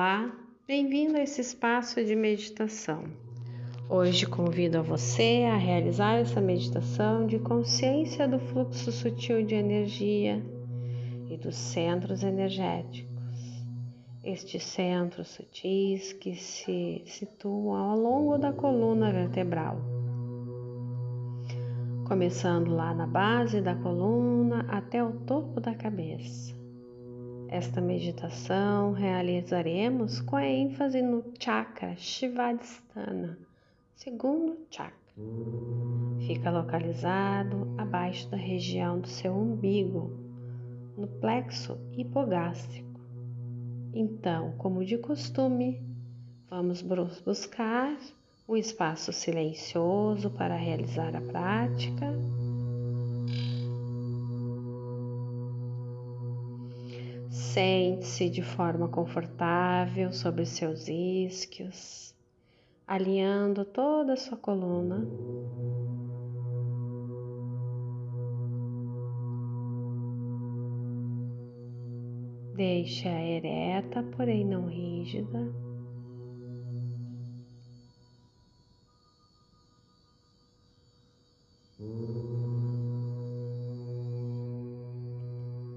Olá, bem-vindo a esse espaço de meditação. Hoje convido a você a realizar essa meditação de consciência do fluxo sutil de energia e dos centros energéticos. Estes centros sutis que se situam ao longo da coluna vertebral. Começando lá na base da coluna até o topo da cabeça. Esta meditação realizaremos com a ênfase no chakra Svadhisthana, segundo chakra. Fica localizado abaixo da região do seu umbigo, no plexo hipogástrico. Então, como de costume, vamos buscar um espaço silencioso para realizar a prática. Sente-se de forma confortável sobre seus isquios, alinhando toda a sua coluna. Deixe-a ereta, porém não rígida.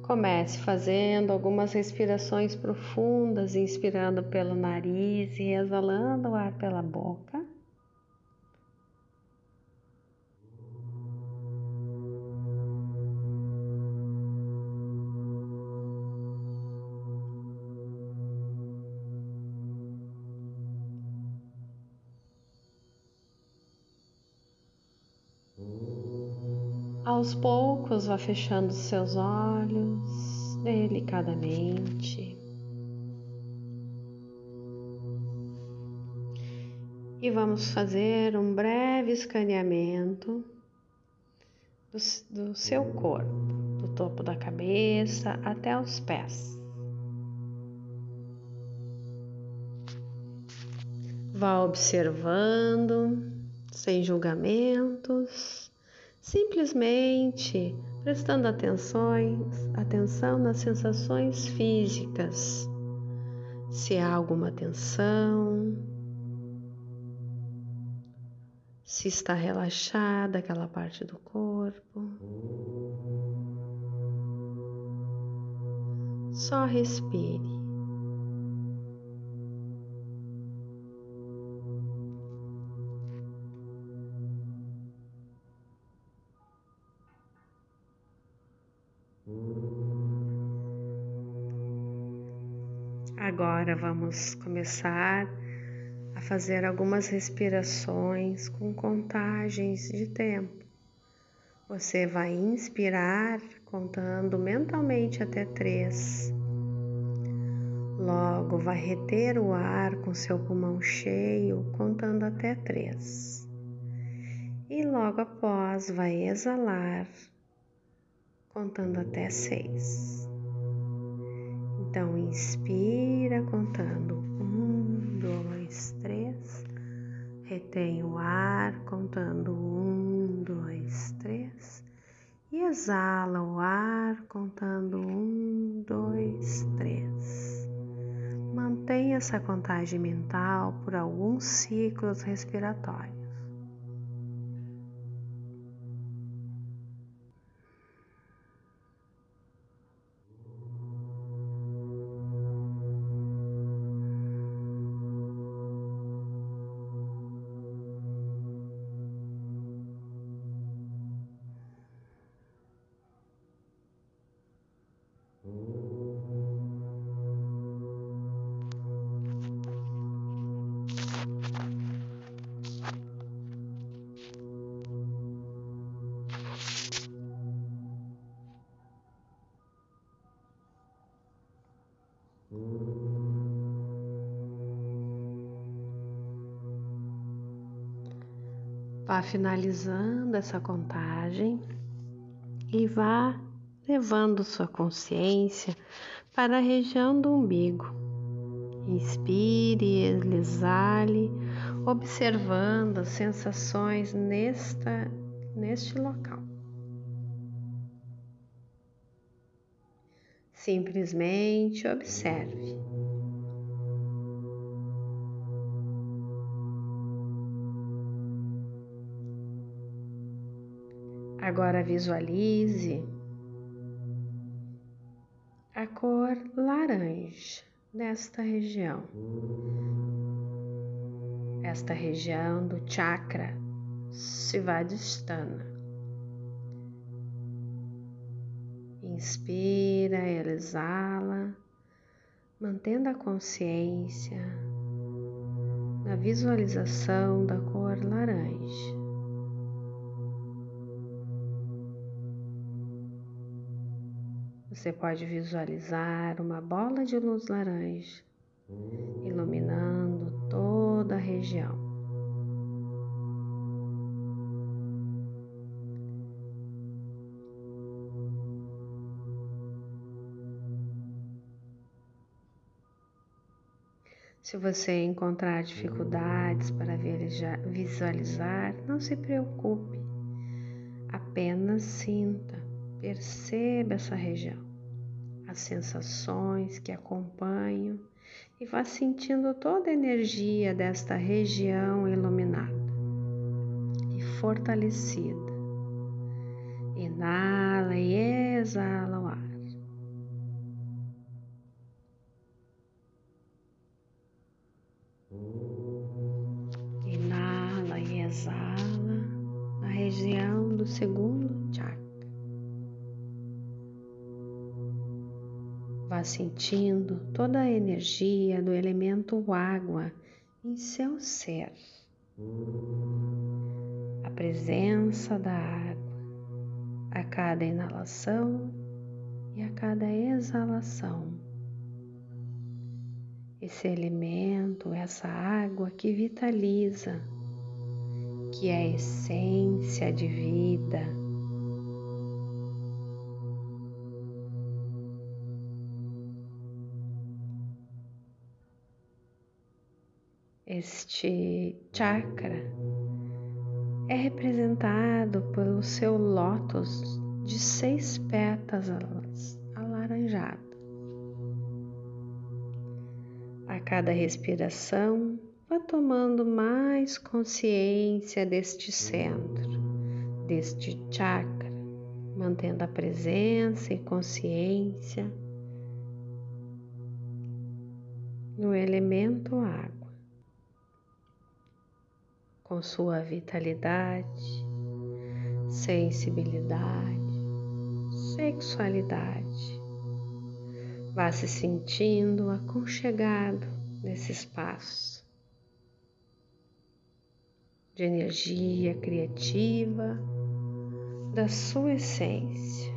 Comece fazendo algumas respirações profundas, inspirando pelo nariz e exalando o ar pela boca. Aos poucos, vá fechando seus olhos delicadamente e vamos fazer um breve escaneamento do seu corpo, do topo da cabeça até os pés. Vá observando sem julgamentos. Simplesmente prestando atenção nas sensações físicas, se há alguma tensão, se está relaxada aquela parte do corpo. Só respire. Agora vamos começar a fazer algumas respirações com contagens de tempo. Você vai inspirar contando mentalmente até 3. Logo, vai reter o ar com seu pulmão cheio contando até 3. E logo após, vai exalar contando até 6. Então, inspira contando 1, 2, 3. Retém o ar contando 1, 2, 3. E exala o ar contando 1, 2, 3. Mantenha essa contagem mental por alguns ciclos respiratórios. Vá finalizando essa contagem e vá levando sua consciência para a região do umbigo. Inspire, exale, observando as sensações neste local. Simplesmente observe. Agora visualize a cor laranja desta região. Esta região do chakra Svadhisthana. Inspira, exala, mantendo a consciência na visualização da cor laranja. Você pode visualizar uma bola de luz laranja iluminando toda a região. Se você encontrar dificuldades para visualizar, não se preocupe, apenas sinta, perceba essa região, as sensações que acompanham e vá sentindo toda a energia desta região iluminada e fortalecida. Inala e exala o ar. Inala e exala na região do segundo chakra. Vá sentindo toda a energia do elemento água em seu ser. A presença da água a cada inalação e a cada exalação. Esse elemento, essa água que vitaliza, que é a essência de vida. Este chakra é representado pelo seu lótus de 6 pétalas alaranjadas. A cada respiração, vá tomando mais consciência deste centro, deste chakra, mantendo a presença e consciência no elemento água, com sua vitalidade, sensibilidade, sexualidade. Vá se sentindo aconchegado nesse espaço de energia criativa da sua essência.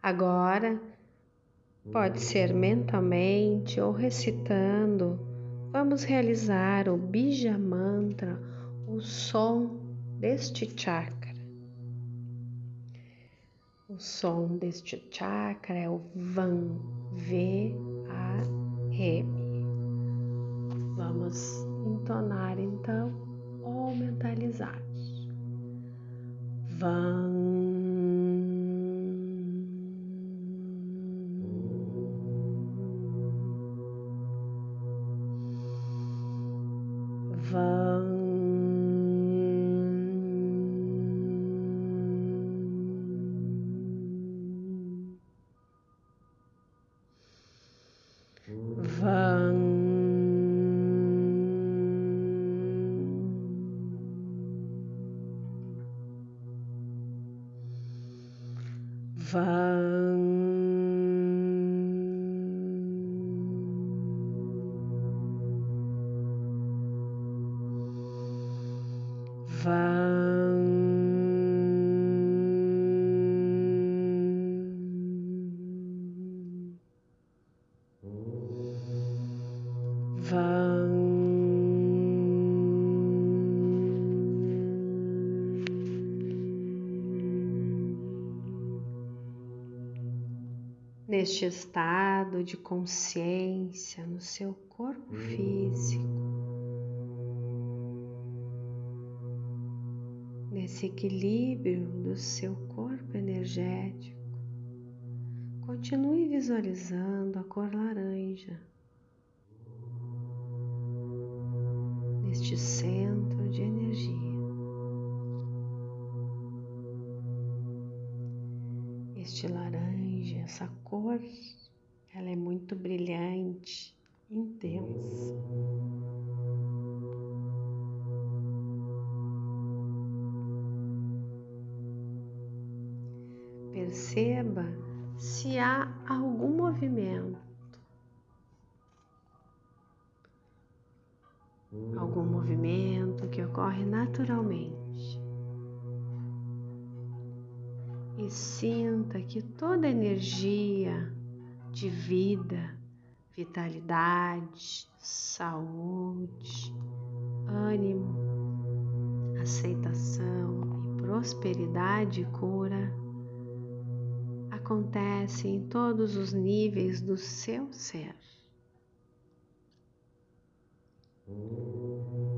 Agora, pode ser mentalmente ou recitando. Vamos realizar o Bija Mantra, o som deste chakra. O som deste chakra é o VAM, V-A-M. Vamos entonar então ou mentalizar. VAM. Neste estado de consciência no seu corpo físico, nesse equilíbrio do seu corpo energético, Continue visualizando a cor laranja neste centro de energia. Este laranja, essa cor, ela é muito brilhante, intensa. Perceba se há algum movimento. Algum movimento que ocorre naturalmente. E sinta que toda energia de vida, vitalidade, saúde, ânimo, aceitação e prosperidade e cura acontece em todos os níveis do seu ser.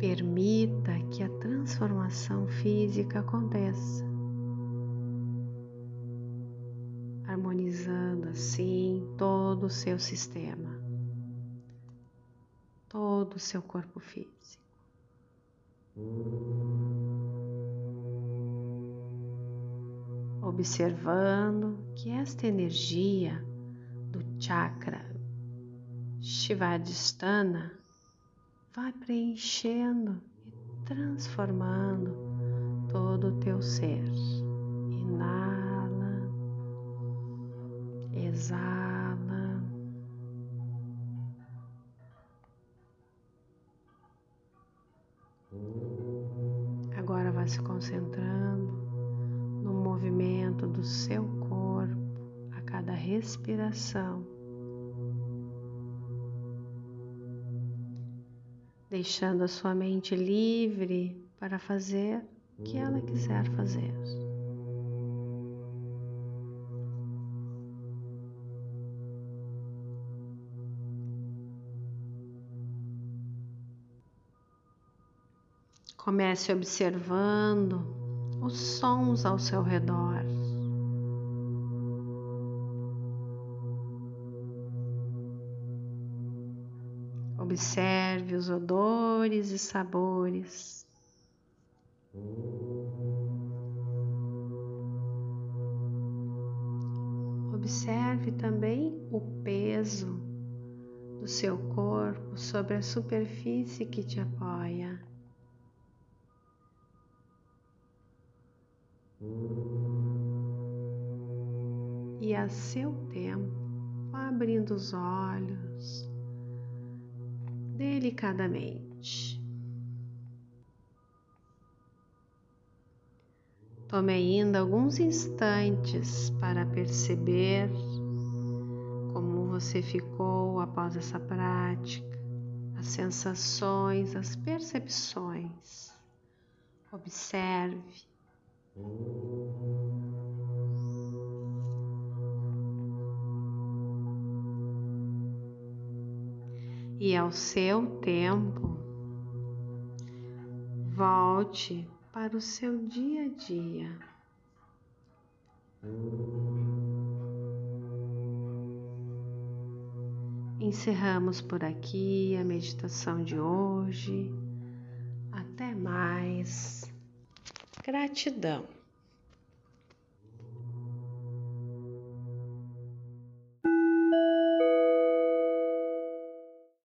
Permita que a transformação física aconteça, harmonizando assim todo o seu sistema, todo o seu corpo físico. Observando que esta energia do chakra Svadhisthana vai preenchendo e transformando todo o teu ser. Inala, exala. Agora vai se concentrando no movimento do seu corpo a cada respiração, deixando a sua mente livre para fazer o que ela quiser fazer. Comece observando os sons ao seu redor. Observe os odores e sabores. Observe também o peso do seu corpo sobre a superfície que te apoia. E a seu tempo, abrindo os olhos delicadamente. Tome ainda alguns instantes para perceber como você ficou após essa prática, as sensações, as percepções. Observe. E ao seu tempo, volte para o seu dia a dia. Encerramos por aqui a meditação de hoje. Até mais. Gratidão.